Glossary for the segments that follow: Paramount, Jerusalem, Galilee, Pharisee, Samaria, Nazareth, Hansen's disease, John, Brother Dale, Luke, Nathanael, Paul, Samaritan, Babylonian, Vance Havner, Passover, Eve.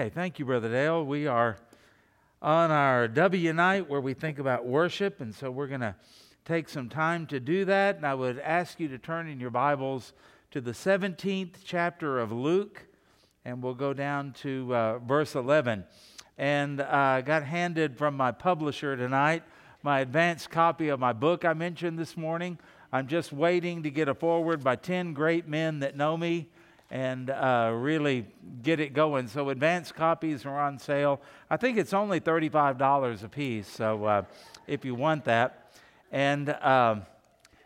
Okay, thank you, Brother Dale. We are on our W night where we think about worship, and so we're going to take some time to do that. And I would ask you to turn in your Bibles to the 17th chapter of Luke, and we'll go down to verse 11. And I got handed from my publisher tonight my advanced copy of my book I mentioned this morning. I'm just waiting to get a foreword by 10 great men that know me, and really get it going. So advanced copies are on sale. I think it's only $35 a piece, so if you want that. And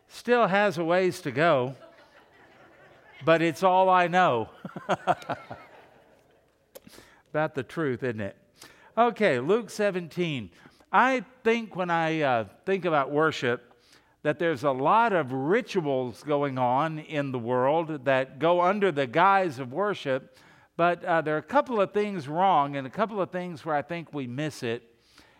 still has a ways to go, but it's all I know. About the truth, isn't it? Okay, Luke 17. I think when I think about worship, that there's a lot of rituals going on in the world that go under the guise of worship, but there are a couple of things wrong and a couple of things where I think we miss it,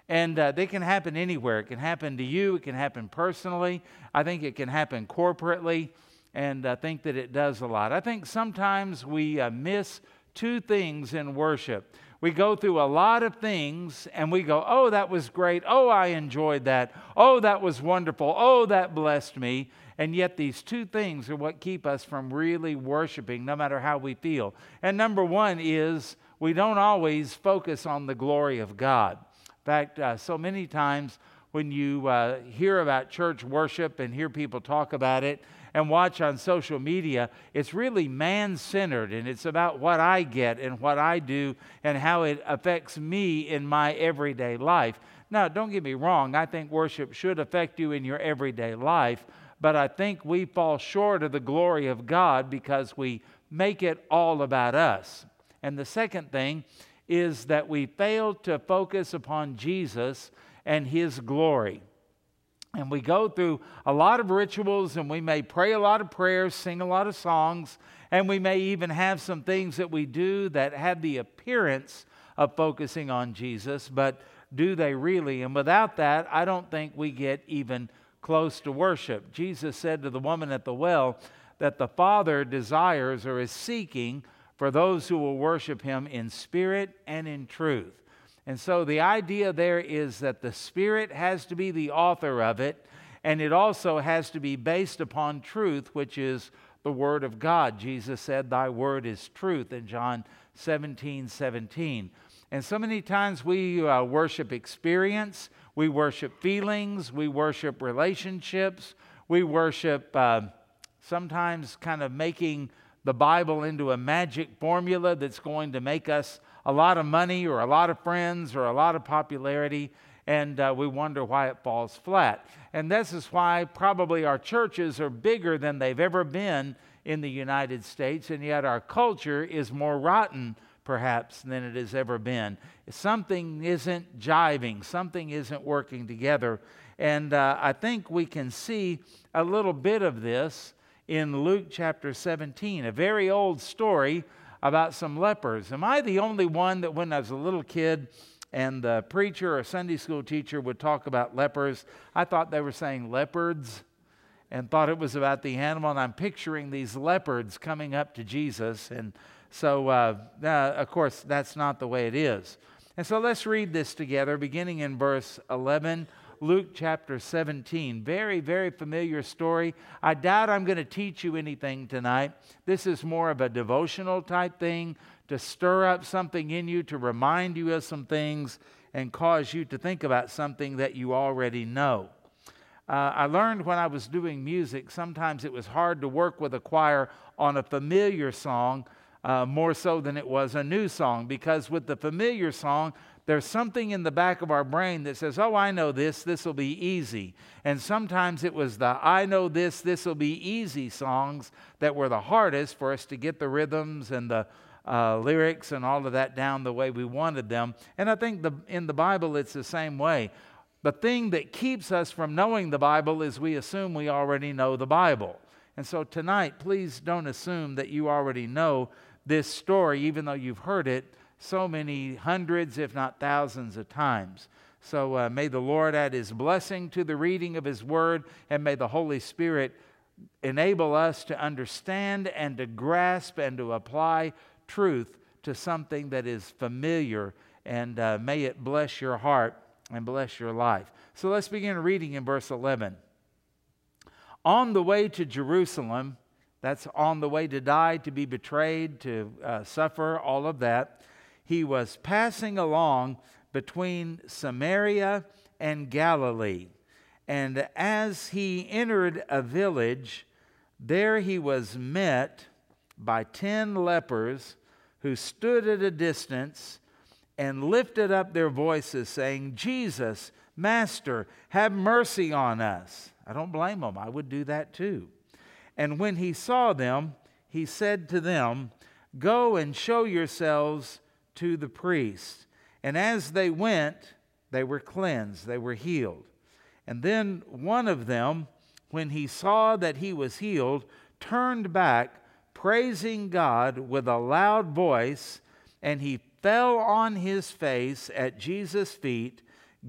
and they can happen anywhere. It can happen to you. It can happen personally. I think it can happen corporately, and I think that it does a lot. I think sometimes we miss two things in worship. We go through a lot of things and we go, oh, that was great. Oh, I enjoyed that. Oh, that was wonderful. Oh, that blessed me. And yet these two things are what keep us from really worshiping, no matter how we feel. And number one is we don't always focus on the glory of God. In fact, so many times when you hear about church worship and hear people talk about it and watch on social media, it's really man-centered, and it's about what I get and what I do and how it affects me in my everyday life. Now, don't get me wrong. I think worship should affect you in your everyday life, but I think we fall short of the glory of God because we make it all about us. And the second thing is that we fail to focus upon Jesus and His glory. And we go through a lot of rituals, and we may pray a lot of prayers, sing a lot of songs, and we may even have some things that we do that have the appearance of focusing on Jesus, but do they really? And without that, I don't think we get even close to worship. Jesus said to the woman at the well that the Father desires or is seeking for those who will worship Him in spirit and in truth. And so the idea there is that the Spirit has to be the author of it, and it also has to be based upon truth, which is the Word of God. Jesus said, "Thy Word is truth," in John 17:17. And so many times we worship experience, we worship feelings, we worship relationships, we worship sometimes kind of making the Bible into a magic formula that's going to make us a lot of money or a lot of friends or a lot of popularity, and we wonder why it falls flat. And this is why probably our churches are bigger than they've ever been in the United States, and yet our culture is more rotten perhaps than it has ever been. Something isn't jiving. Something isn't working together. And I think we can see a little bit of this in Luke chapter 17, a very old story about some lepers. Am I the only one that when I was a little kid and the preacher or Sunday school teacher would talk about lepers, I thought they were saying leopards and thought it was about the animal, and I'm picturing these leopards coming up to Jesus. And so, of course, that's not the way it is. And so let's read this together, beginning in verse 11, Luke chapter 17. Very, very familiar story. I doubt I'm going to teach you anything tonight. This is more of a devotional type thing to stir up something in you, to remind you of some things and cause you to think about something that you already know. I learned when I was doing music, sometimes it was hard to work with a choir on a familiar song more so than it was a new song, because with the familiar song, there's something in the back of our brain that says, oh, I know this, this'll be easy. And sometimes it was the I know this, this'll be easy songs that were the hardest for us to get the rhythms and the lyrics and all of that down the way we wanted them. And I think in the Bible it's the same way. The thing that keeps us from knowing the Bible is we assume we already know the Bible. And so tonight, please don't assume that you already know this story, even though you've heard it so many hundreds, if not thousands of times. So may the Lord add His blessing to the reading of His Word, and may the Holy Spirit enable us to understand and to grasp and to apply truth to something that is familiar, and may it bless your heart and bless your life. So let's begin reading in verse 11. On the way to Jerusalem, that's on the way to die, to be betrayed, to suffer, all of that, he was passing along between Samaria and Galilee. And as he entered a village, there he was met by 10 lepers who stood at a distance and lifted up their voices, saying, "Jesus, Master, have mercy on us." I don't blame them. I would do that too. And when he saw them, he said to them, "Go and show yourselves to the priest." And as they went, they were cleansed, they were healed. And then one of them, when he saw that he was healed, turned back, praising God with a loud voice, and he fell on his face at Jesus' feet,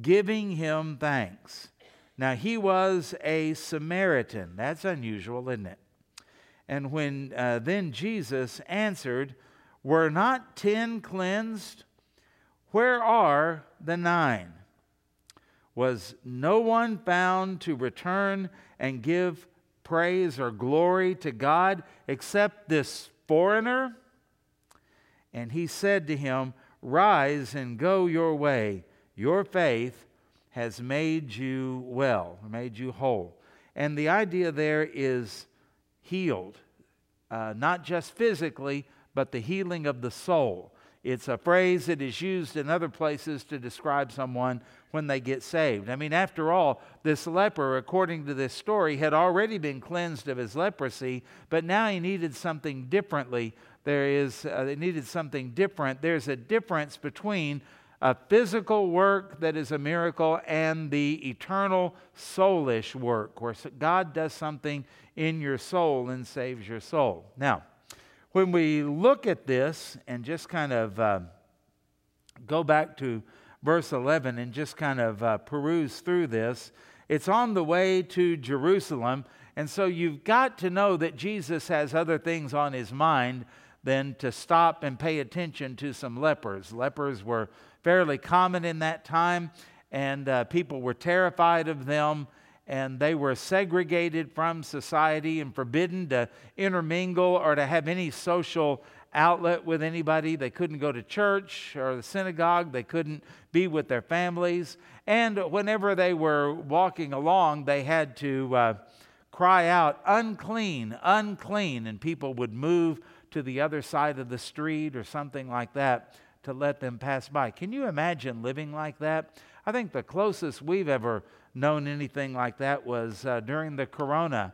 giving him thanks. Now he was a Samaritan. That's unusual, isn't it? And when then Jesus answered, "Were not 10 cleansed? Where are the 9? Was no one found to return and give praise or glory to God except this foreigner?" And he said to him, "Rise and go your way. Your faith has made you well," made you whole. And the idea there is healed, not just physically, but the healing of the soul. It's a phrase that is used in other places to describe someone when they get saved. I mean, after all, this leper, according to this story, had already been cleansed of his leprosy, but now he needed something differently. They needed something different. There's a difference between a physical work that is a miracle and the eternal soulish work, where God does something in your soul and saves your soul. Now, when we look at this and just kind of go back to verse 11 and just kind of peruse through this, it's on the way to Jerusalem. And so you've got to know that Jesus has other things on his mind than to stop and pay attention to some lepers. Lepers were fairly common in that time, and people were terrified of them, and they were segregated from society and forbidden to intermingle or to have any social outlet with anybody. They couldn't go to church or the synagogue. They couldn't be with their families. And whenever they were walking along, they had to cry out, "Unclean, unclean," and people would move to the other side of the street or something like that to let them pass by. Can you imagine living like that? I think the closest we've ever known anything like that was during the Corona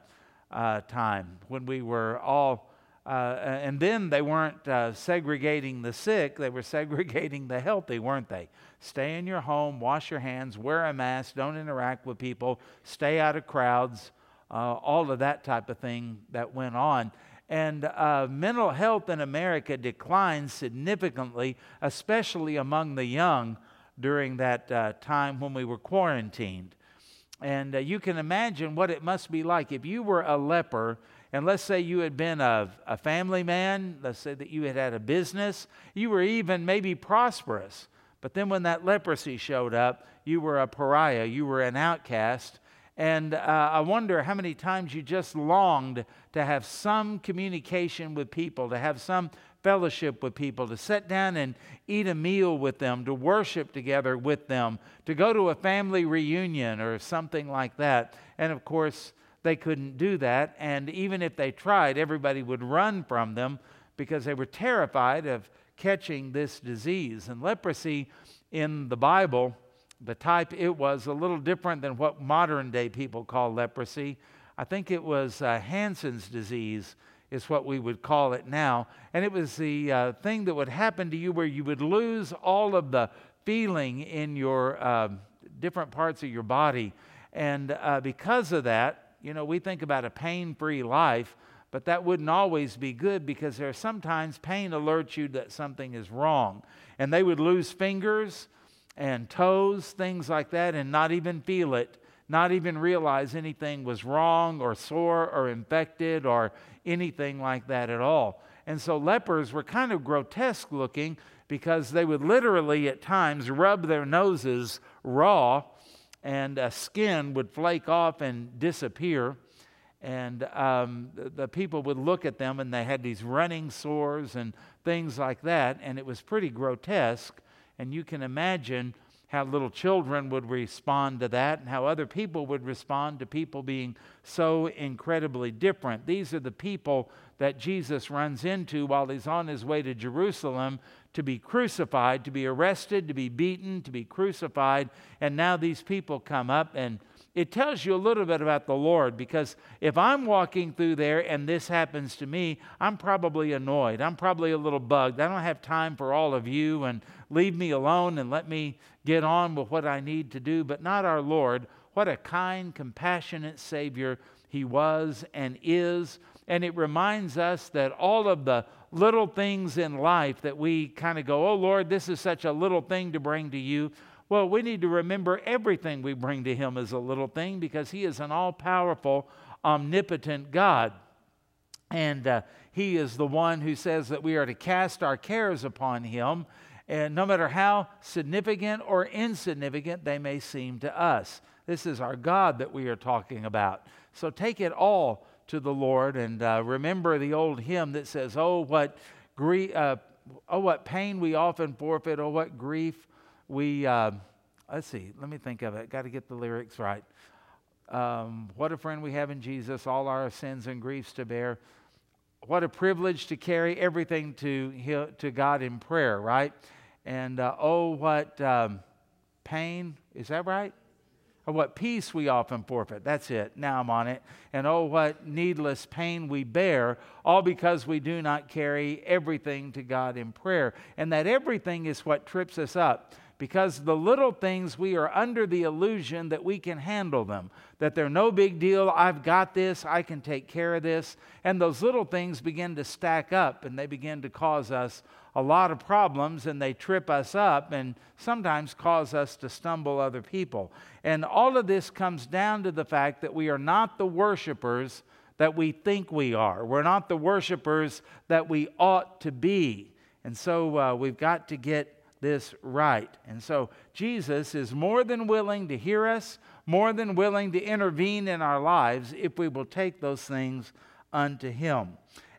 time, when we were all, and then they weren't segregating the sick, they were segregating the healthy, weren't they? Stay in your home, wash your hands, wear a mask, don't interact with people, stay out of crowds, all of that type of thing that went on. And mental health in America declined significantly, especially among the young, during that time when we were quarantined. And you can imagine what it must be like if you were a leper, and let's say you had been a family man, let's say that you had had a business, you were even maybe prosperous. But then when that leprosy showed up, you were a pariah, you were an outcast. And I wonder how many times you just longed to have some communication with people, to have some fellowship with people, to sit down and eat a meal with them, to worship together with them, to go to a family reunion or something like that. And of course, they couldn't do that. And even if they tried, everybody would run from them because they were terrified of catching this disease. And leprosy in the Bible, the type it was, a little different than what modern day people call leprosy. I think it was Hansen's disease is what we would call it now. And it was the thing that would happen to you where you would lose all of the feeling in your different parts of your body. And because of that, you know, we think about a pain-free life, but that wouldn't always be good because there are sometimes pain alerts you that something is wrong. And they would lose fingers and toes, things like that, and not even feel it, not even realize anything was wrong or sore or infected or anything like that at all. And so lepers were kind of grotesque looking because they would literally at times rub their noses raw and skin would flake off and disappear. And the people would look at them and they had these running sores and things like that. And it was pretty grotesque. And you can imagine how little children would respond to that and how other people would respond to people being so incredibly different. These are the people that Jesus runs into while he's on his way to Jerusalem to be crucified, to be arrested, to be beaten, to be crucified. And now these people come up, and it tells you a little bit about the Lord, because if I'm walking through there and this happens to me, I'm probably annoyed. I'm probably a little bugged. I don't have time for all of you, and leave me alone and let me get on with what I need to do. But not our Lord. What a kind, compassionate Savior he was and is. And it reminds us that all of the little things in life that we kind of go, oh Lord, this is such a little thing to bring to you. Well, we need to remember everything we bring to him is a little thing, because he is an all-powerful, omnipotent God. And he is the one who says that we are to cast our cares upon him, and no matter how significant or insignificant they may seem to us. This is our God that we are talking about. So take it all to the Lord, and remember the old hymn that says, oh, what pain we often forfeit, oh, what grief we, let's see, let me think of it. Got to get the lyrics right. What a friend we have in Jesus, all our sins and griefs to bear. What a privilege to carry everything to God in prayer, right? And oh, what pain, is that right? Or what peace we often forfeit. That's it. Now I'm on it. And oh, what needless pain we bear, all because we do not carry everything to God in prayer. And that everything is what trips us up. Because the little things, we are under the illusion that we can handle them, that they're no big deal. I've got this. I can take care of this. And those little things begin to stack up, and they begin to cause us a lot of problems, and they trip us up and sometimes cause us to stumble other people. And all of this comes down to the fact that we are not the worshipers that we think we are. We're not the worshipers that we ought to be. And so we've got to get this right. And so Jesus is more than willing to hear us, more than willing to intervene in our lives if we will take those things unto him.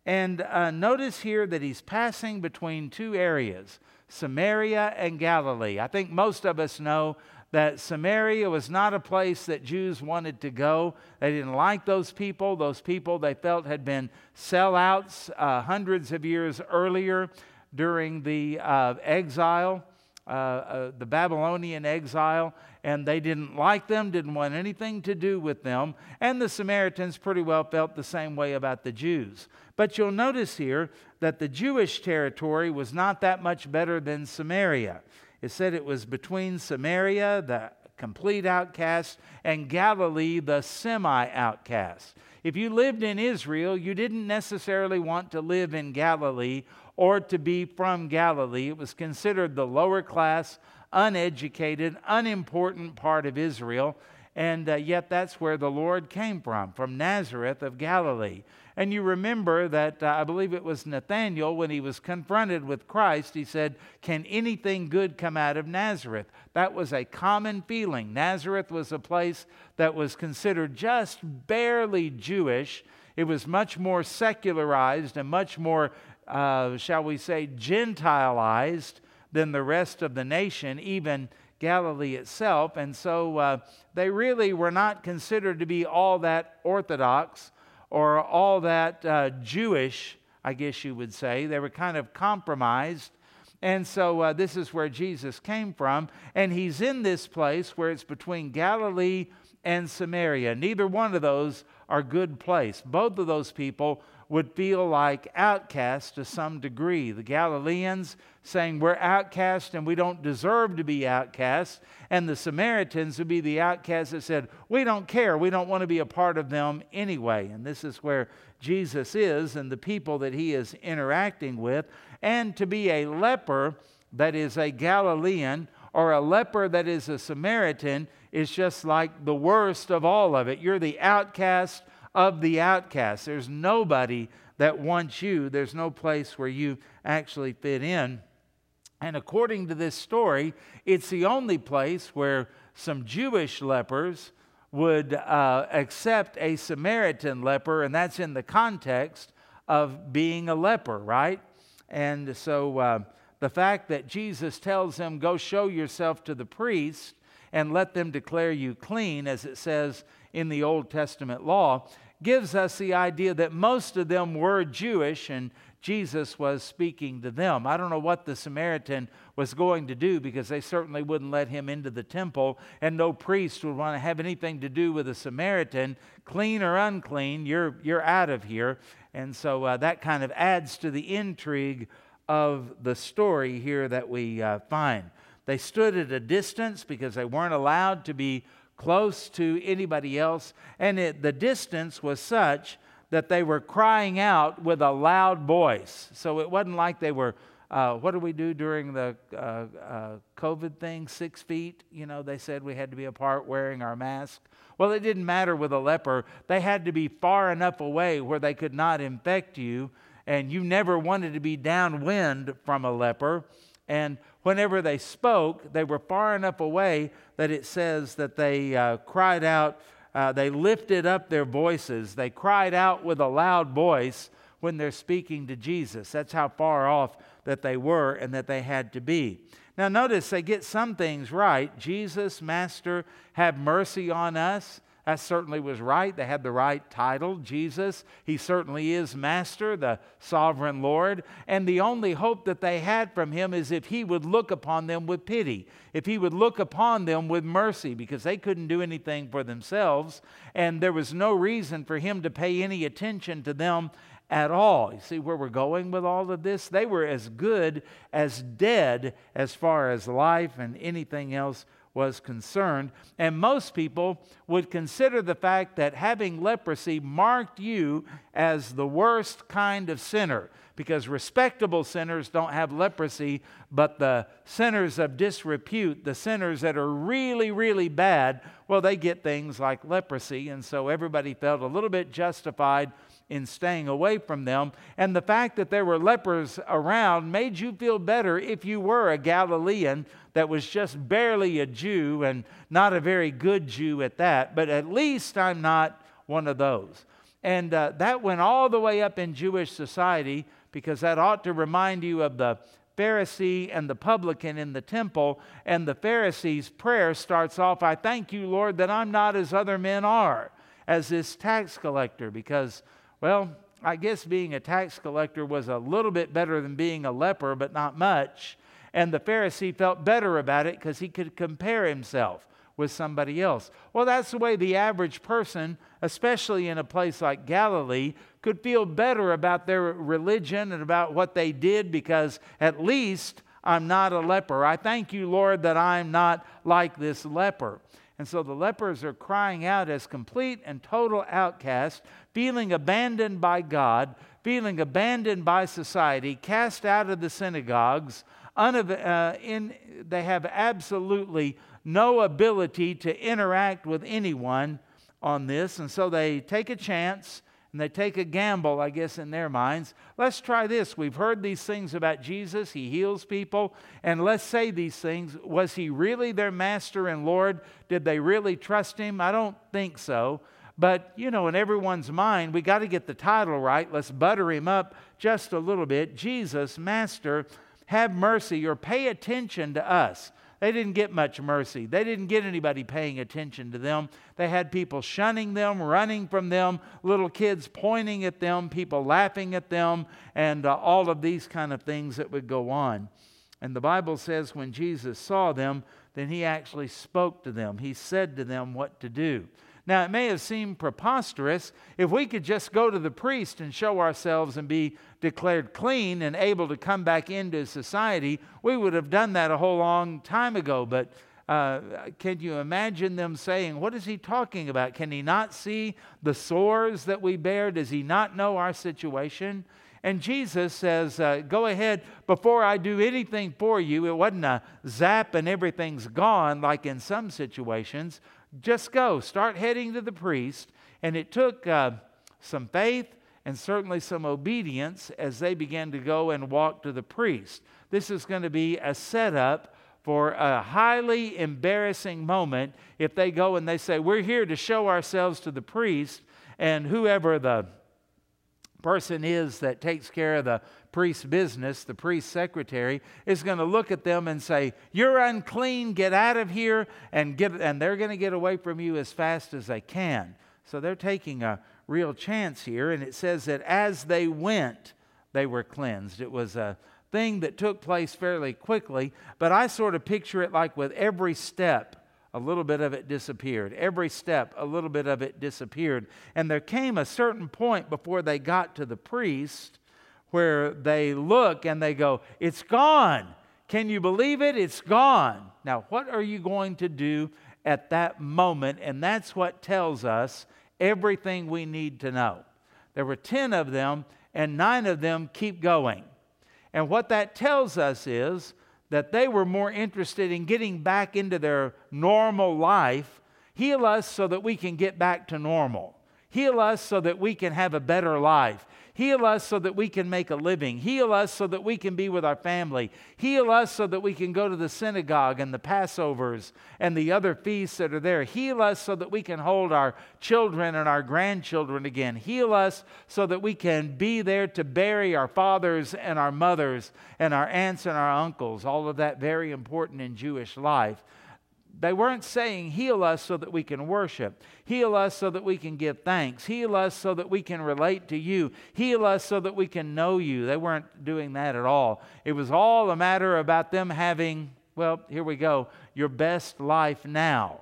And notice here that he's passing between two areas, Samaria and Galilee. I think most of us know that Samaria was not a place that Jews wanted to go. They didn't like those people. Those people they felt had been sellouts hundreds of years earlier. During the exile, the Babylonian exile, and they didn't like them, didn't want anything to do with them, and the Samaritans pretty well felt the same way about the Jews. But you'll notice here that the Jewish territory was not that much better than Samaria. It said it was between Samaria, the complete outcast, and Galilee, the semi-outcast. If you lived in Israel, you didn't necessarily want to live in Galilee or to be from Galilee. It was considered the lower class, uneducated, unimportant part of Israel. And yet that's where the Lord came from Nazareth of Galilee. And you remember that I believe it was Nathanael, when he was confronted with Christ, he said, "Can anything good come out of Nazareth?" That was a common feeling. Nazareth was a place that was considered just barely Jewish. It was much more secularized and much more, shall we say, Gentilized than the rest of the nation, even Galilee itself. And so they really were not considered to be all that orthodox or all that Jewish, I guess you would say. They were kind of compromised. And so this is where Jesus came from. And he's in this place where it's between Galilee and Samaria. Neither one of those are good place. Both of those people would feel like outcasts to some degree. The Galileans saying we're outcasts and we don't deserve to be outcasts. And the Samaritans would be the outcasts that said, we don't care. We don't want to be a part of them anyway. And this is where Jesus is and the people that he is interacting with. And to be a leper that is a Galilean or a leper that is a Samaritan is just like the worst of all of it. You're the outcast of the outcasts. There's nobody that one Jew, there's no place where you actually fit in. And according to this story, it's the only place where some Jewish lepers would accept a Samaritan leper, and that's in the context of being a leper, right? And so the fact that Jesus tells them, go show yourself to the priest and let them declare you clean, as it says in the Old Testament law, gives us the idea that most of them were Jewish and Jesus was speaking to them. I don't know what the Samaritan was going to do, because they certainly wouldn't let him into the temple, and no priest would want to have anything to do with a Samaritan. Clean or unclean, you're out of here. And so that kind of adds to the intrigue of the story here that we find. They stood at a distance because they weren't allowed to be close to anybody else, and the distance was such that they were crying out with a loud voice. So it wasn't like they were, what do we do during the COVID thing, 6 feet? You know, they said we had to be apart wearing our mask. Well, it didn't matter with a leper. They had to be far enough away where they could not infect you, and you never wanted to be downwind from a leper. And whenever they spoke, they were far enough away that it says that they cried out. They lifted up their voices. They cried out with a loud voice when they're speaking to Jesus. That's how far off that they were and that they had to be. Now notice they get some things right. Jesus, Master, have mercy on us. That certainly was right. They had the right title, Jesus. He certainly is Master, the Sovereign Lord. And the only hope that they had from Him is if He would look upon them with pity, if He would look upon them with mercy, because they couldn't do anything for themselves, and there was no reason for Him to pay any attention to them at all. You see where we're going with all of this? They were as good as dead as far as life and anything else was concerned, and most people would consider the fact that having leprosy marked you as the worst kind of sinner, because respectable sinners don't have leprosy, but the sinners of disrepute, the sinners that are really, really bad, well, they get things like leprosy, and so everybody felt a little bit justified in staying away from them. And the fact that there were lepers around made you feel better if you were a Galilean that was just barely a Jew, and not a very good Jew at that, but at least I'm not one of those. And that went all the way up in Jewish society, because that ought to remind you of the Pharisee and the publican in the temple. And the Pharisee's prayer starts off, I thank you, Lord, that I'm not as other men are, as this tax collector, because well, I guess being a tax collector was a little bit better than being a leper, but not much. And the Pharisee felt better about it because he could compare himself with somebody else. Well, that's the way the average person, especially in a place like Galilee, could feel better about their religion and about what they did, because at least I'm not a leper. I thank you, Lord, that I'm not like this leper. And so the lepers are crying out as complete and total outcasts, feeling abandoned by God, feeling abandoned by society, cast out of the synagogues. They have absolutely no ability to interact with anyone on this. And so they take a chance and they take a gamble, I guess, in their minds. Let's try this. We've heard these things about Jesus. He heals people. And let's say these things. Was He really their Master and Lord? Did they really trust Him? I don't think so. But, you know, in everyone's mind, we got to get the title right. Let's butter Him up just a little bit. Jesus, Master, have mercy, or pay attention to us. They didn't get much mercy. They didn't get anybody paying attention to them. They had people shunning them, running from them, little kids pointing at them, people laughing at them, and all of these kind of things that would go on. And the Bible says when Jesus saw them, then He actually spoke to them. He said to them what to do. Now, it may have seemed preposterous if we could just go to the priest and show ourselves and be declared clean and able to come back into society. We would have done that a whole long time ago. But can you imagine them saying, what is He talking about? Can He not see the sores that we bear? Does He not know our situation? And Jesus says, go ahead, before I do anything for you. It wasn't a zap and everything's gone like in some situations. Just go, start heading to the priest. And it took some faith and certainly some obedience as they began to go and walk to the priest. This is going to be a setup for a highly embarrassing moment if they go and they say, we're here to show ourselves to the priest, and whoever the person is that takes care of the priest's business, the priest's secretary, is going to look at them and say, you're unclean, get out of here, and they're going to get away from you as fast as they can. So they're taking a real chance here, and it says that as they went, they were cleansed. It was a thing that took place fairly quickly, but I sort of picture it like with every step, a little bit of it disappeared. Every step, a little bit of it disappeared. And there came a certain point before they got to the priest where they look and they go, it's gone. Can you believe it? It's gone. Now, what are you going to do at that moment? And that's what tells us everything we need to know. There were 10 of them, and 9 of them keep going. And what that tells us is that they were more interested in getting back into their normal life. Heal us so that we can get back to normal. Heal us so that we can have a better life. Heal us so that we can make a living. Heal us so that we can be with our family. Heal us so that we can go to the synagogue and the Passovers and the other feasts that are there. Heal us so that we can hold our children and our grandchildren again. Heal us so that we can be there to bury our fathers and our mothers and our aunts and our uncles. All of that very important in Jewish life. They weren't saying, heal us so that we can worship. Heal us so that we can give thanks. Heal us so that we can relate to you. Heal us so that we can know you. They weren't doing that at all. It was all a matter about them having, well, here we go, your best life now.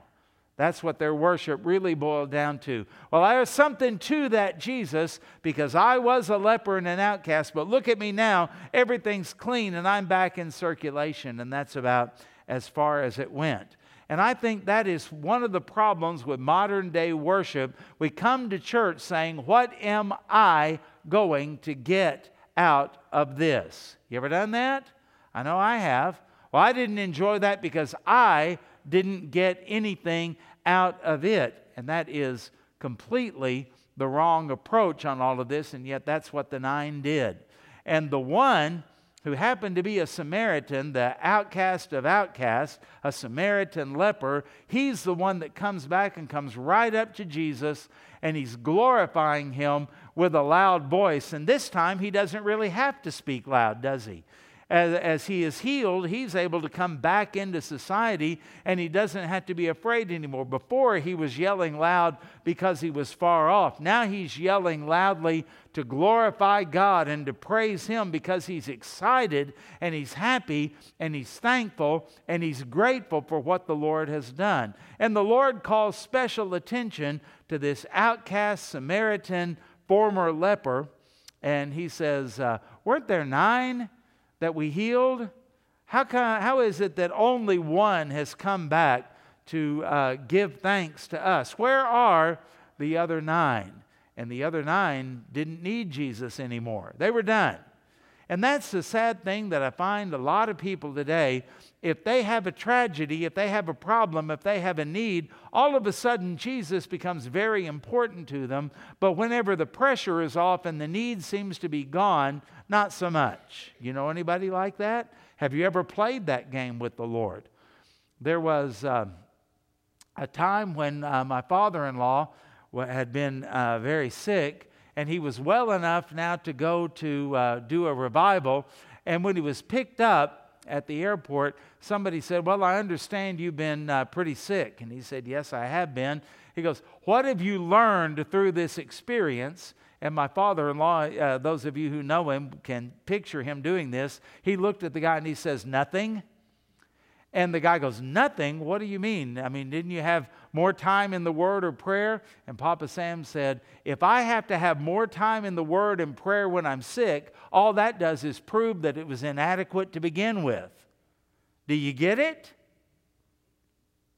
That's what their worship really boiled down to. Well, there's something to that, Jesus, because I was a leper and an outcast, but look at me now. Everything's clean and I'm back in circulation. And that's about as far as it went. And I think that is one of the problems with modern day worship. We come to church saying, what am I going to get out of this? You ever done that? I know I have. Well, I didn't enjoy that because I didn't get anything out of it. And that is completely the wrong approach on all of this. And yet that's what the 9 did. And the one who happened to be a Samaritan, the outcast of outcasts, a Samaritan leper, he's the one that comes back and comes right up to Jesus, and he's glorifying him with a loud voice. And this time, he doesn't really have to speak loud, does he? As he is healed, he's able to come back into society, and he doesn't have to be afraid anymore. Before, he was yelling loud because he was far off. Now he's yelling loudly to glorify God and to praise Him because he's excited, and he's happy, and he's thankful, and he's grateful for what the Lord has done. And the Lord calls special attention to this outcast Samaritan former leper, and he says, weren't there 9? That we healed? How is it that only one has come back to give thanks to us? Where are the other 9? And the other 9 didn't need Jesus anymore. They were done. And that's the sad thing that I find a lot of people today. If they have a tragedy, if they have a problem, if they have a need, all of a sudden Jesus becomes very important to them. But whenever the pressure is off and the need seems to be gone, not so much. You know anybody like that? Have you ever played that game with the Lord? There was a time when my father-in-law had been very sick. And he was well enough now to go to do a revival. And when he was picked up at the airport, somebody said, well, I understand you've been pretty sick. And he said, yes, I have been. He goes, what have you learned through this experience? And my father-in-law, those of you who know him can picture him doing this. He looked at the guy and he says, nothing. And the guy goes, nothing? What do you mean? I mean, didn't you have more time in the Word or prayer? And Papa Sam said, if I have to have more time in the Word and prayer when I'm sick, all that does is prove that it was inadequate to begin with. Do you get it?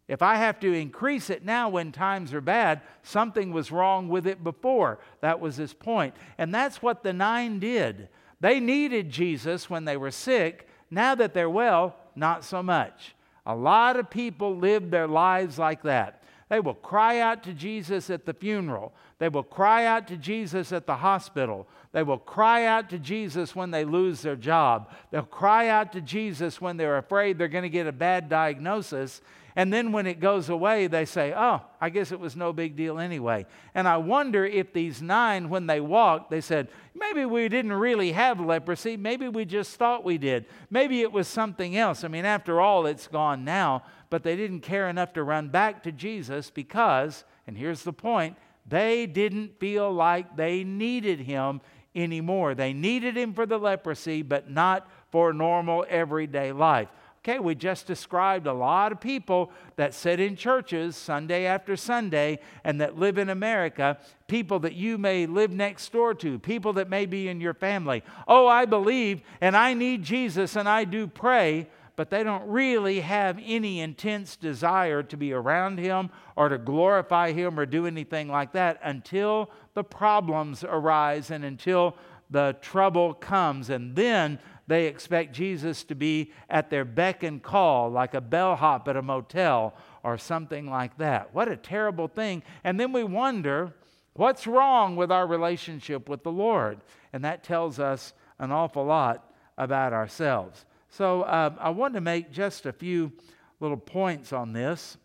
If I have to increase it now when times are bad, something was wrong with it before. That was his point. And that's what the 9 did. They needed Jesus when they were sick. Now that they're well, not so much. A lot of people live their lives like that. They will cry out to Jesus at the funeral. They will cry out to Jesus at the hospital. They will cry out to Jesus when they lose their job. They'll cry out to Jesus when they're afraid they're going to get a bad diagnosis. And then when it goes away, they say, oh, I guess it was no big deal anyway. And I wonder if these 9, when they walked, they said, maybe we didn't really have leprosy. Maybe we just thought we did. Maybe it was something else. I mean, after all, it's gone now. But they didn't care enough to run back to Jesus because, and here's the point, they didn't feel like they needed him anymore. They needed him for the leprosy, but not for normal everyday life. Okay, we just described a lot of people that sit in churches Sunday after Sunday and that live in America, people that you may live next door to, people that may be in your family. Oh, I believe and I need Jesus and I do pray, but they don't really have any intense desire to be around him or to glorify him or do anything like that until the problems arise and until the trouble comes. And then they expect Jesus to be at their beck and call, like a bellhop at a motel or something like that. What a terrible thing. And then we wonder, what's wrong with our relationship with the Lord? And that tells us an awful lot about ourselves. So I want to make just a few little points on this.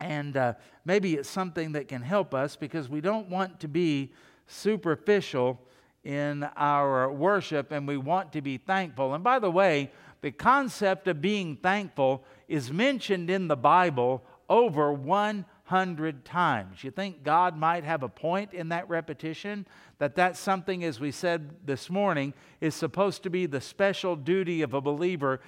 And maybe it's something that can help us, because we don't want to be superficial in our worship, and we want to be thankful. And by the way, the concept of being thankful is mentioned in the Bible over 100 times. You think God might have a point in that repetition? That's something, as we said this morning, is supposed to be the special duty of a believer.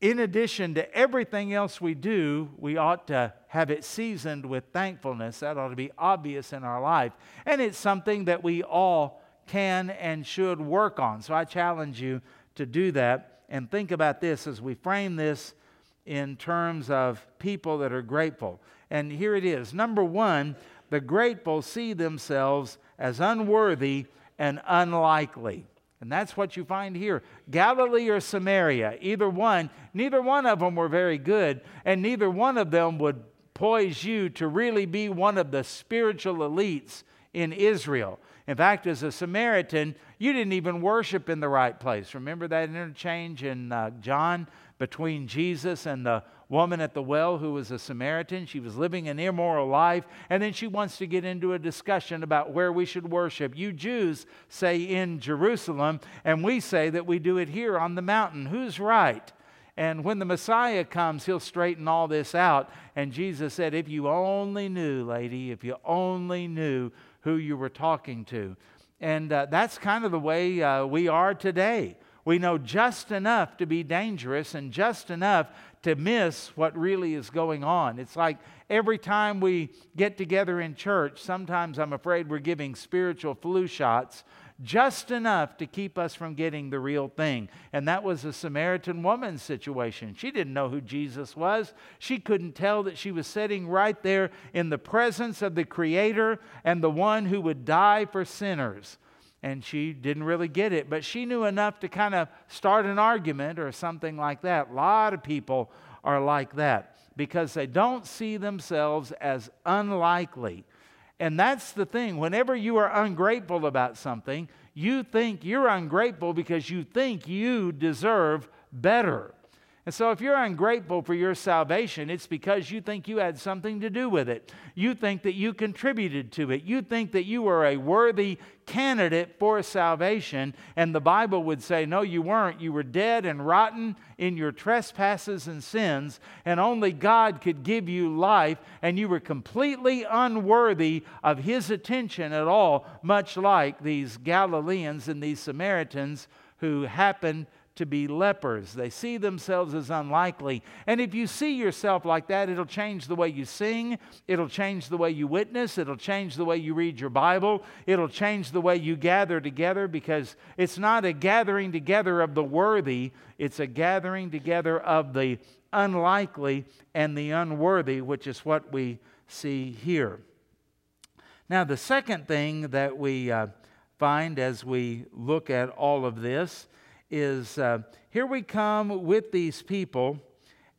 In addition to everything else we do, we ought to have it seasoned with thankfulness. That ought to be obvious in our life. And it's something that we all can and should work on. So I challenge you to do that, and think about this as we frame this in terms of people that are grateful. And here it is. Number one, the grateful see themselves as unworthy and unlikely. And that's what you find here. Galilee or Samaria, either one, neither one of them were very good, and neither one of them would poise you to really be one of the spiritual elites in Israel. In fact, as a Samaritan, you didn't even worship in the right place. Remember that interchange in John between Jesus and the woman at the well who was a Samaritan? She was living an immoral life, and then she wants to get into a discussion about where we should worship. You Jews say in Jerusalem, and we say that we do it here on the mountain. Who's right? And when the Messiah comes, he'll straighten all this out. And Jesus said, if you only knew, lady, if you only knew who you were talking to. And that's kind of the way we are today. We know just enough to be dangerous and just enough to miss what really is going on. It's like every time we get together in church, sometimes I'm afraid we're giving spiritual flu shots just enough to keep us from getting the real thing. And that was a Samaritan woman's situation. She didn't know who Jesus was. She couldn't tell that she was sitting right there in the presence of the Creator and the one who would die for sinners. And she didn't really get it, but she knew enough to kind of start an argument or something like that. A lot of people are like that because they don't see themselves as unlikely. And that's the thing. Whenever you are ungrateful about something, you think you're ungrateful because you think you deserve better. And so if you're ungrateful for your salvation, it's because you think you had something to do with it. You think that you contributed to it. You think that you were a worthy candidate for salvation. And the Bible would say, no, you weren't. You were dead and rotten in your trespasses and sins, and only God could give you life, and you were completely unworthy of his attention at all, much like these Galileans and these Samaritans who happened to be lepers. They see themselves as unlikely. And if you see yourself like that, it'll change the way you sing. It'll change the way you witness. It'll change the way you read your Bible. It'll change the way you gather together, because it's not a gathering together of the worthy. It's a gathering together of the unlikely and the unworthy, which is what we see here. Now, the second thing that we find as we look at all of this is here we come with these people,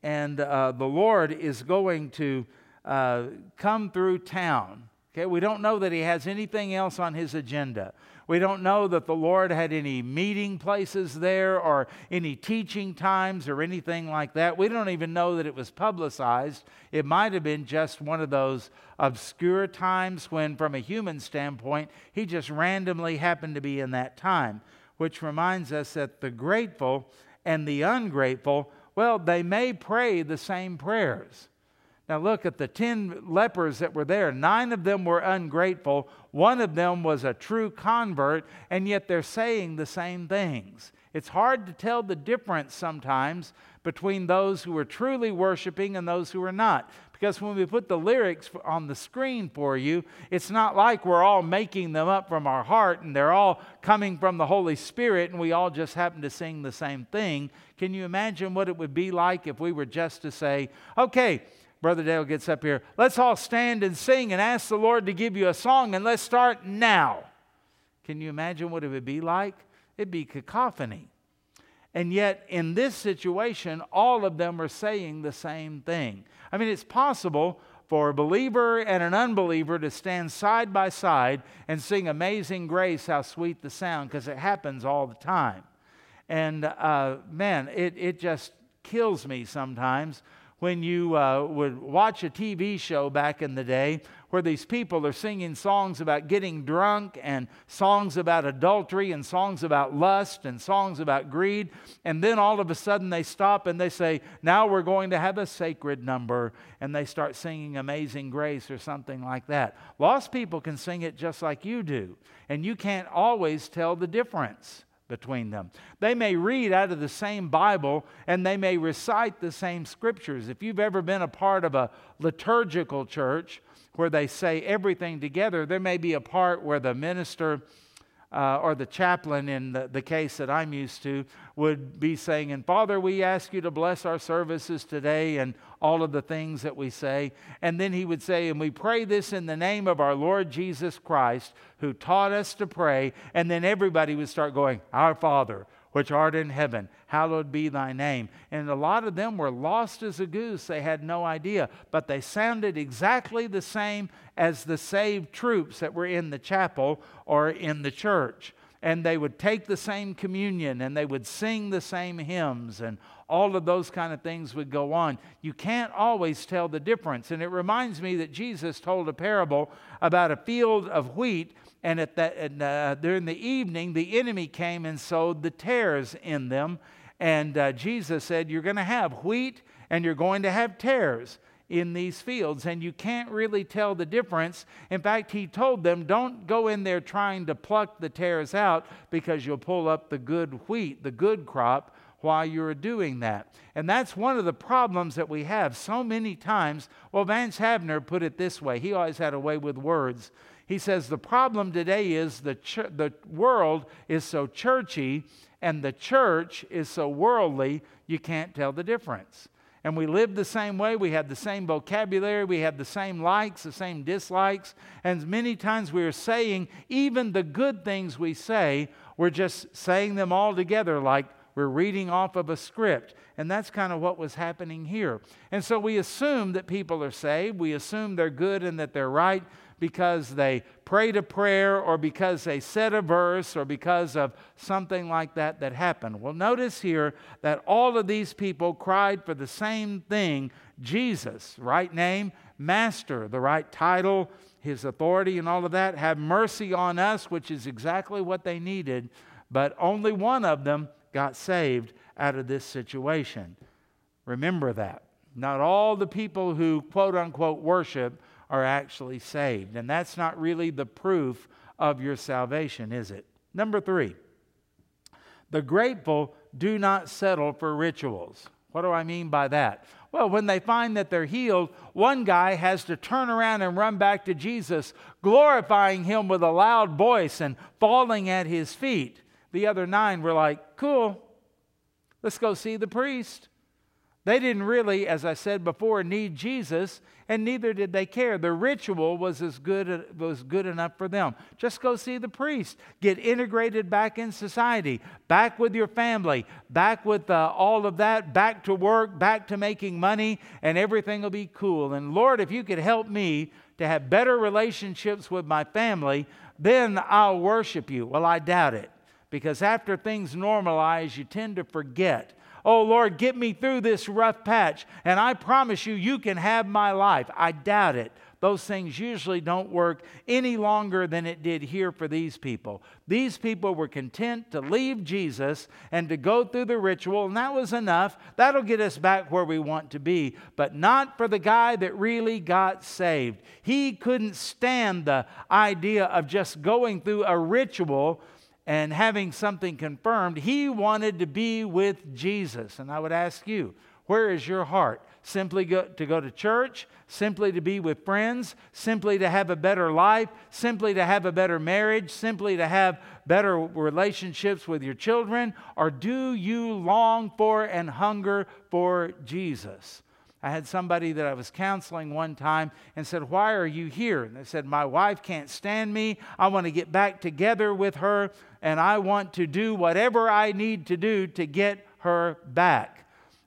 and the Lord is going to come through town. Okay, we don't know that he has anything else on his agenda. We don't know that the Lord had any meeting places there or any teaching times or anything like that. We don't even know that it was publicized. It might have been just one of those obscure times when, from a human standpoint, he just randomly happened to be in that time, which reminds us that the grateful and the ungrateful, well, they may pray the same prayers. Now look at the 10 lepers that were there. 9 of them were ungrateful. 1 of them was a true convert, and yet they're saying the same things. It's hard to tell the difference sometimes between those who are truly worshiping and those who are not. Because when we put the lyrics on the screen for you, it's not like we're all making them up from our heart and they're all coming from the Holy Spirit and we all just happen to sing the same thing. Can you imagine what it would be like if we were just to say, okay, Brother Dale gets up here, let's all stand and sing and ask the Lord to give you a song and let's start now. Can you imagine what it would be like? It'd be cacophony. And yet in this situation, all of them are saying the same thing. I mean, it's possible for a believer and an unbeliever to stand side by side and sing Amazing Grace, How Sweet the Sound, because it happens all the time. And man, it just kills me sometimes when you would watch a TV show back in the day where these people are singing songs about getting drunk and songs about adultery and songs about lust and songs about greed. And then all of a sudden they stop and they say, now we're going to have a sacred number. And they start singing Amazing Grace or something like that. Lost people can sing it just like you do. And you can't always tell the difference between them. They may read out of the same Bible and they may recite the same scriptures. If you've ever been a part of a liturgical church where they say everything together, there may be a part where the minister or the chaplain, in the case that I'm used to, would be saying, and Father, we ask you to bless our services today and all of the things that we say. And then he would say, and we pray this in the name of our Lord Jesus Christ, who taught us to pray. And then everybody would start going, Our Father, which art in heaven, hallowed be thy name. And a lot of them were lost as a goose. They had no idea, but they sounded exactly the same as the saved troops that were in the chapel or in the church. And they would take the same communion and they would sing the same hymns and all of those kind of things would go on. You can't always tell the difference. And it reminds me that Jesus told a parable about a field of wheat, and during the evening the enemy came and sowed the tares in them. And Jesus said, you're going to have wheat and you're going to have tares in these fields, and you can't really tell the difference. In fact, he told them, don't go in there trying to pluck the tares out, because you'll pull up the good wheat, the good crop, while you're doing that. And that's one of the problems that we have so many times. Well, Vance Havner put it this way. He always had a way with words. He says, the problem today is the world is so churchy and the church is so worldly, you can't tell the difference. And we lived the same way, we had the same vocabulary, we had the same likes, the same dislikes, and many times we are saying, even the good things we say, we're just saying them all together like we're reading off of a script. And that's kind of what was happening here. And so we assume that people are saved, we assume they're good and that they're right, because they prayed a prayer or because they said a verse or because of something like that that happened. Well, notice here that all of these people cried for the same thing: Jesus, right name, Master, the right title, his authority and all of that. Have mercy on us, which is exactly what they needed. But only one of them got saved out of this situation. Remember that. Not all the people who quote unquote worship are actually saved. And that's not really the proof of your salvation, is it? Number 3, the grateful do not settle for rituals. What do I mean by that? Well, when they find that they're healed, one guy has to turn around and run back to Jesus, glorifying him with a loud voice and falling at his feet. The other 9 were like, cool, let's go see the priest. They didn't really, as I said before, need Jesus, and neither did they care. The ritual was good enough for them. Just go see the priest. Get integrated back in society, back with your family, back with all of that, back to work, back to making money, and everything will be cool. And Lord, if you could help me to have better relationships with my family, then I'll worship you. Well, I doubt it, because after things normalize, you tend to forget. Oh, Lord, get me through this rough patch, and I promise you, you can have my life. I doubt it. Those things usually don't work any longer than it did here for these people. These people were content to leave Jesus and to go through the ritual, and that was enough. That'll get us back where we want to be, but not for the guy that really got saved. He couldn't stand the idea of just going through a ritual and having something confirmed. He wanted to be with Jesus. And I would ask you, where is your heart? Simply to go to church, simply to be with friends, simply to have a better life, simply to have a better marriage, simply to have better relationships with your children? Or do you long for and hunger for Jesus? I had somebody that I was counseling one time and said, "Why are you here?" And they said, "My wife can't stand me. I want to get back together with her, and I want to do whatever I need to do to get her back."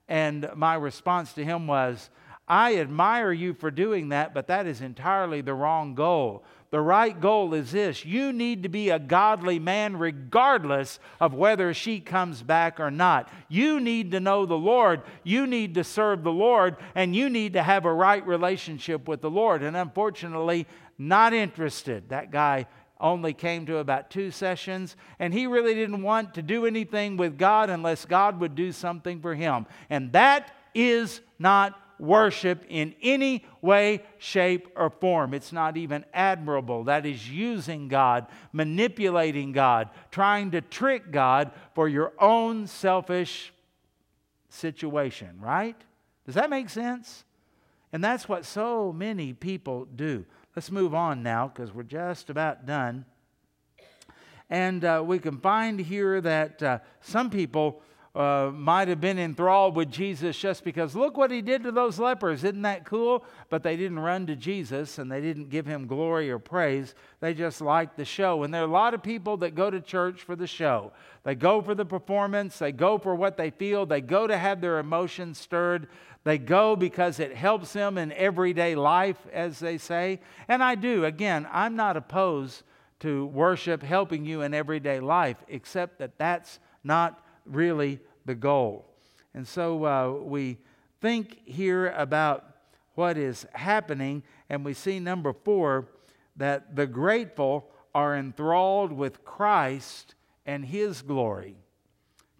And my response to him was, "I admire you for doing that, but that is entirely the wrong goal. The right goal is this: you need to be a godly man regardless of whether she comes back or not. You need to know the Lord, you need to serve the Lord, and you need to have a right relationship with the Lord." And unfortunately, not interested. That guy only came to about 2 sessions, and he really didn't want to do anything with God unless God would do something for him. And that is not worship in any way, shape, or form. It's not even admirable. That is using God, manipulating God, trying to trick God for your own selfish situation, right? Does that make sense? And that's what so many people do. Let's move on now, because we're just about done. And we can find here that some people might have been enthralled with Jesus just because, look what he did to those lepers. Isn't that cool? But they didn't run to Jesus, and they didn't give him glory or praise. They just liked the show. And there are a lot of people that go to church for the show. They go for the performance. They go for what they feel. They go to have their emotions stirred. They go because it helps them in everyday life, as they say. And I do. Again, I'm not opposed to worship helping you in everyday life, except that that's not really the goal. And so we think here about what is happening, and we see number 4, that the grateful are enthralled with Christ and His glory.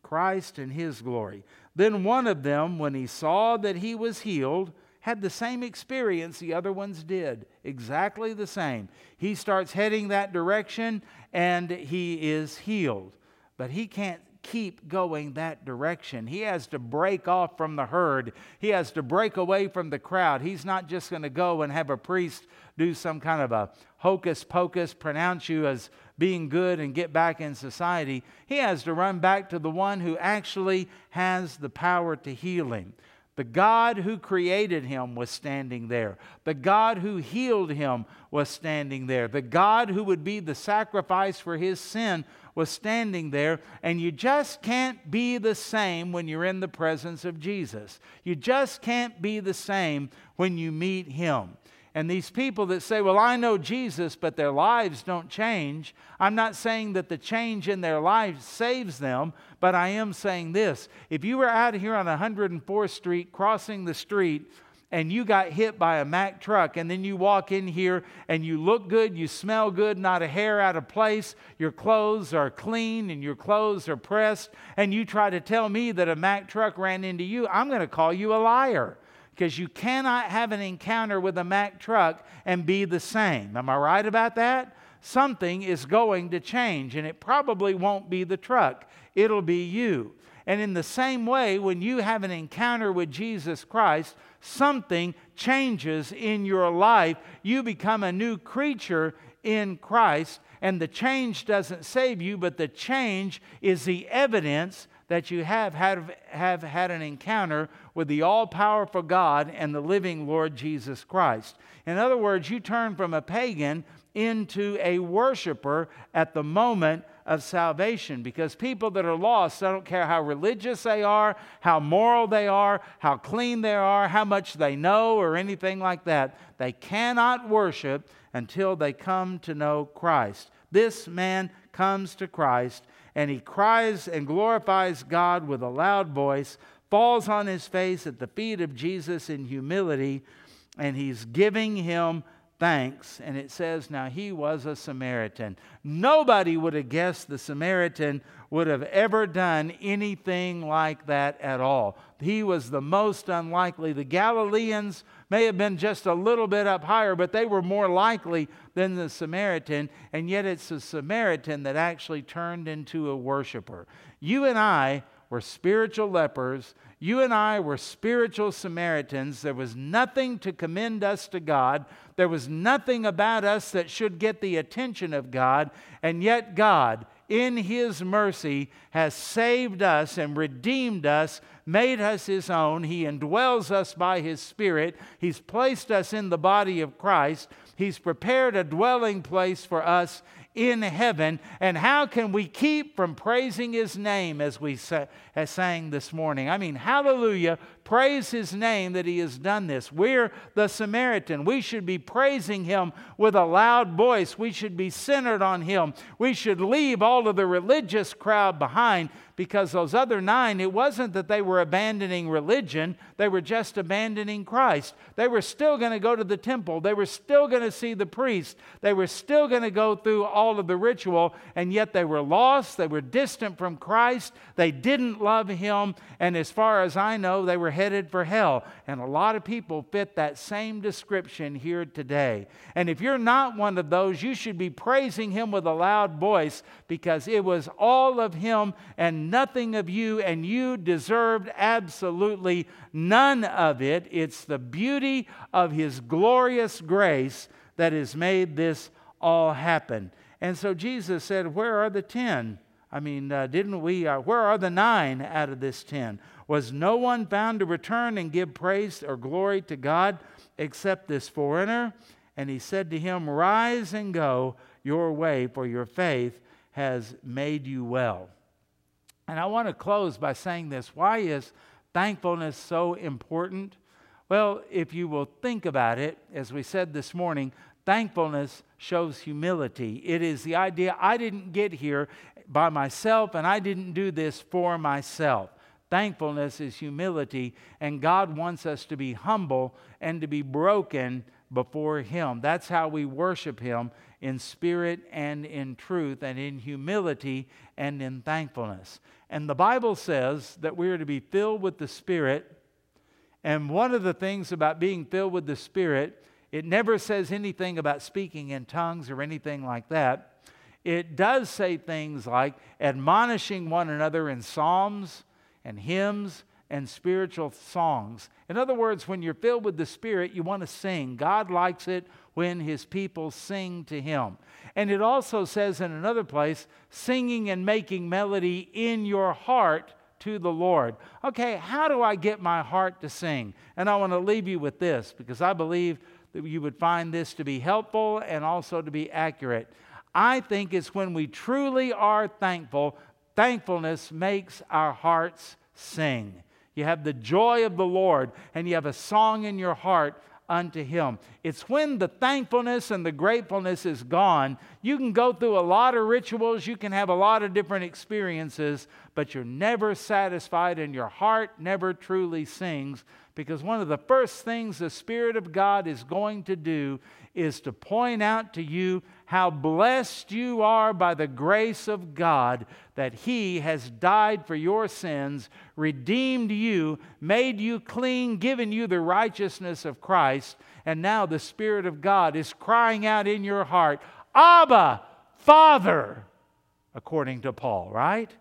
Christ and His glory. Then one of them, when he saw that he was healed, had the same experience the other ones did. Exactly the same. He starts heading that direction, and he is healed. But he can't keep going that direction. He has to break off from the herd. He has to break away from the crowd. He's not just going to go and have a priest do some kind of a hocus pocus, pronounce you as being good and get back in society. He has to run back to the one who actually has the power to heal him. The God who created him was standing there. The God who healed him was standing there. The God who would be the sacrifice for his sin was standing there. And you just can't be the same when you're in the presence of Jesus. You just can't be the same when you meet him. And these people that say, "Well, I know Jesus," but their lives don't change. I'm not saying that the change in their lives saves them, but I am saying this. If you were out here on 104th Street crossing the street and you got hit by a Mack truck, and then you walk in here and you look good, you smell good, not a hair out of place, your clothes are clean and your clothes are pressed, and you try to tell me that a Mack truck ran into you, I'm going to call you a liar. Because you cannot have an encounter with a Mack truck and be the same. Am I right about that? Something is going to change, and it probably won't be the truck. It'll be you. And in the same way, when you have an encounter with Jesus Christ, something changes in your life. You become a new creature in Christ, and the change doesn't save you, but the change is the evidence that you have had an encounter with the all-powerful God and the living Lord Jesus Christ. In other words, you turn from a pagan into a worshiper at the moment of salvation, because people that are lost, I don't care how religious they are, how moral they are, how clean they are, how much they know or anything like that, they cannot worship until they come to know Christ. This man comes to Christ, and he cries and glorifies God with a loud voice, falls on his face at the feet of Jesus in humility, and he's giving him thanks. And it says, now he was a Samaritan. Nobody would have guessed the Samaritan would have ever done anything like that at all. He was the most unlikely. The Galileans may have been just a little bit up higher, but they were more likely than the Samaritan. And yet it's the Samaritan that actually turned into a worshiper. You and I were spiritual lepers. You and I were spiritual Samaritans. There was nothing to commend us to God. There was nothing about us that should get the attention of God. And yet God, in His mercy, has saved us and redeemed us, made us His own. He indwells us by His Spirit. He's placed us in the body of Christ. He's prepared a dwelling place for us in heaven. And how can we keep from praising His name, as we sang this morning? I mean, hallelujah, praise His name that He has done this. We're the Samaritan. We should be praising Him with a loud voice. We should be centered on Him. We should leave all of the religious crowd behind, because those other nine, it wasn't that they were abandoning religion. They were just abandoning Christ. They were still going to go to the temple. They were still going to see the priest. They were still going to go through all of the ritual, and yet they were lost. They were distant from Christ. They didn't love Him, and as far as I know, they were headed for hell. And a lot of people fit that same description here today. And if you're not one of those, you should be praising Him with a loud voice, because it was all of Him and nothing of you, and you deserved absolutely none of it. It's the beauty of His glorious grace that has made this all happen. And so Jesus said, where are the 10? Where are the 9 out of this 10? Was no one found to return and give praise or glory to God except this foreigner? And He said to him, rise and go your way, for your faith has made you well. And I want to close by saying this. Why is thankfulness so important? Well, if you will think about it, as we said this morning, thankfulness shows humility. It is the idea, I didn't get here by myself, and I didn't do this for myself. Thankfulness is humility, and God wants us to be humble and to be broken before Him. That's how we worship Him, in spirit and in truth, and in humility and in thankfulness. And the Bible says that we are to be filled with the Spirit, and one of the things about being filled with the Spirit, it never says anything about speaking in tongues or anything like that. It does say things like admonishing one another in psalms and hymns and spiritual songs. In other words, when you're filled with the Spirit, you want to sing. God likes it when His people sing to Him. And it also says in another place, singing and making melody in your heart to the Lord. Okay, how do I get my heart to sing? And I want to leave you with this, because I believe that you would find this to be helpful and also to be accurate. I think it's when we truly are thankful. Thankfulness makes our hearts sing. You have the joy of the Lord, and you have a song in your heart unto Him. It's when the thankfulness and the gratefulness is gone. You can go through a lot of rituals, you can have a lot of different experiences, but you're never satisfied, and your heart never truly sings, because one of the first things the Spirit of God is going to do is to point out to you how blessed you are by the grace of God, that He has died for your sins, redeemed you, made you clean, given you the righteousness of Christ. And now the Spirit of God is crying out in your heart, Abba, Father, according to Paul, right?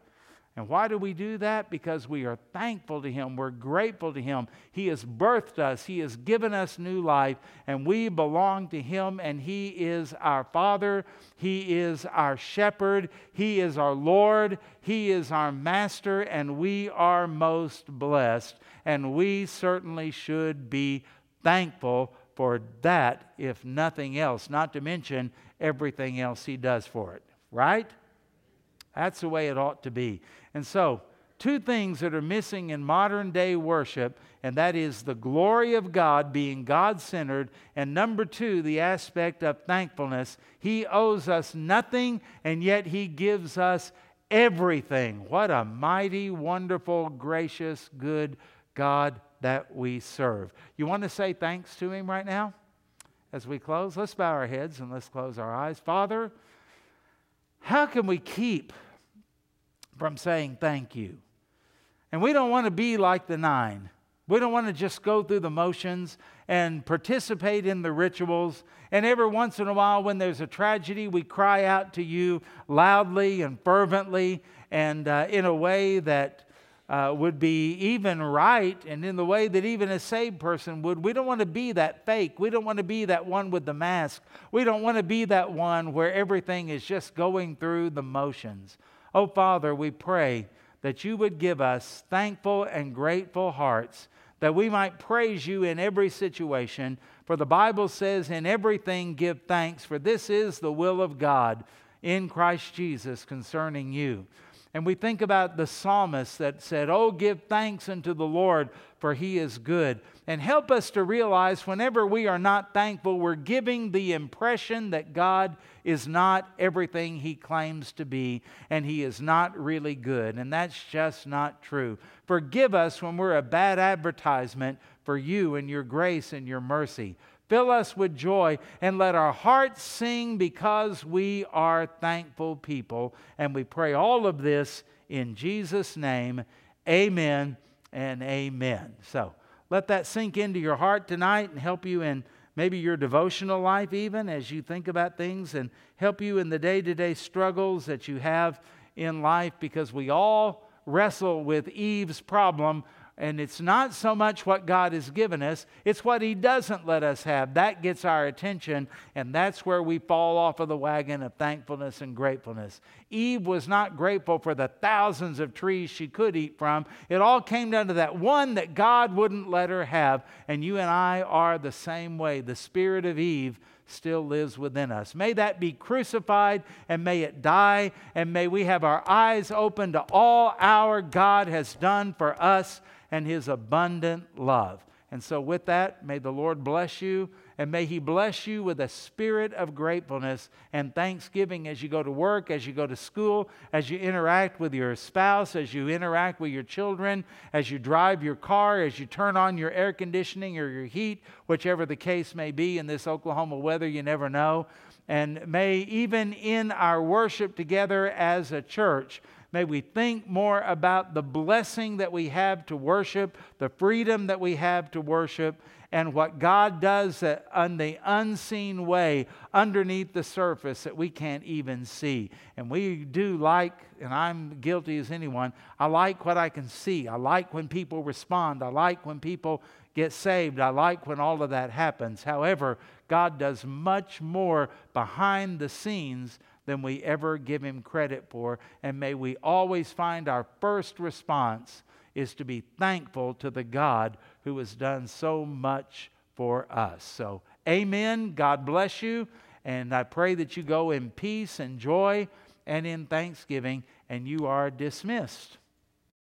And why do we do that? Because we are thankful to Him. We're grateful to Him. He has birthed us. He has given us new life. And we belong to Him. And He is our Father. He is our Shepherd. He is our Lord. He is our Master. And we are most blessed. And we certainly should be thankful for that, if nothing else. Not to mention everything else He does for it. Right? That's the way it ought to be. And so, two things that are missing in modern day worship, and that is the glory of God, being God-centered, and number two, the aspect of thankfulness. He owes us nothing, and yet He gives us everything. What a mighty, wonderful, gracious, good God that we serve. You want to say thanks to Him right now? As we close, let's bow our heads and let's close our eyes. Father, how can we keep from saying thank you? And we don't want to be like the nine. We don't want to just go through the motions and participate in the rituals. And every once in a while when there's a tragedy, we cry out to you loudly and fervently and in a way that would be even right, and in the way that even a saved person would. We don't want to be that fake. We don't want to be that one with the mask. We don't want to be that one where everything is just going through the motions. Oh, Father, we pray that you would give us thankful and grateful hearts, that we might praise you in every situation. For the Bible says, in everything give thanks, for this is the will of God in Christ Jesus concerning you. And we think about the psalmist that said, oh, give thanks unto the Lord, for He is good. And help us to realize whenever we are not thankful, we're giving the impression that God is not everything He claims to be, and He is not really good. And that's just not true. Forgive us when we're a bad advertisement for you and your grace and your mercy. Fill us with joy and let our hearts sing because we are thankful people. And we pray all of this in Jesus' name. Amen and amen. So let that sink into your heart tonight and help you in maybe your devotional life even as you think about things, and help you in the day-to-day struggles that you have in life, because we all wrestle with Eve's problem. And it's not so much what God has given us, it's what He doesn't let us have. That gets our attention, and that's where we fall off of the wagon of thankfulness and gratefulness. Eve was not grateful for the thousands of trees she could eat from. It all came down to that one that God wouldn't let her have, and you and I are the same way. The spirit of Eve still lives within us. May that be crucified, and may it die, and may we have our eyes open to all our God has done for us and His abundant love. And so with that, may the Lord bless you, and may He bless you with a spirit of gratefulness and thanksgiving as you go to work, as you go to school, as you interact with your spouse, as you interact with your children, as you drive your car, as you turn on your air conditioning or your heat, whichever the case may be in this Oklahoma weather, you never know. And may even in our worship together as a church, may we think more about the blessing that we have to worship, the freedom that we have to worship, and what God does on the unseen way underneath the surface that we can't even see. And we do like, and I'm guilty as anyone, I like what I can see. I like when people respond. I like when people get saved. I like when all of that happens. However, God does much more behind the scenes than we ever give Him credit for. And may we always find our first response is to be thankful to the God who has done so much for us. So, amen. God bless you. And I pray that you go in peace and joy and in thanksgiving. And you are dismissed.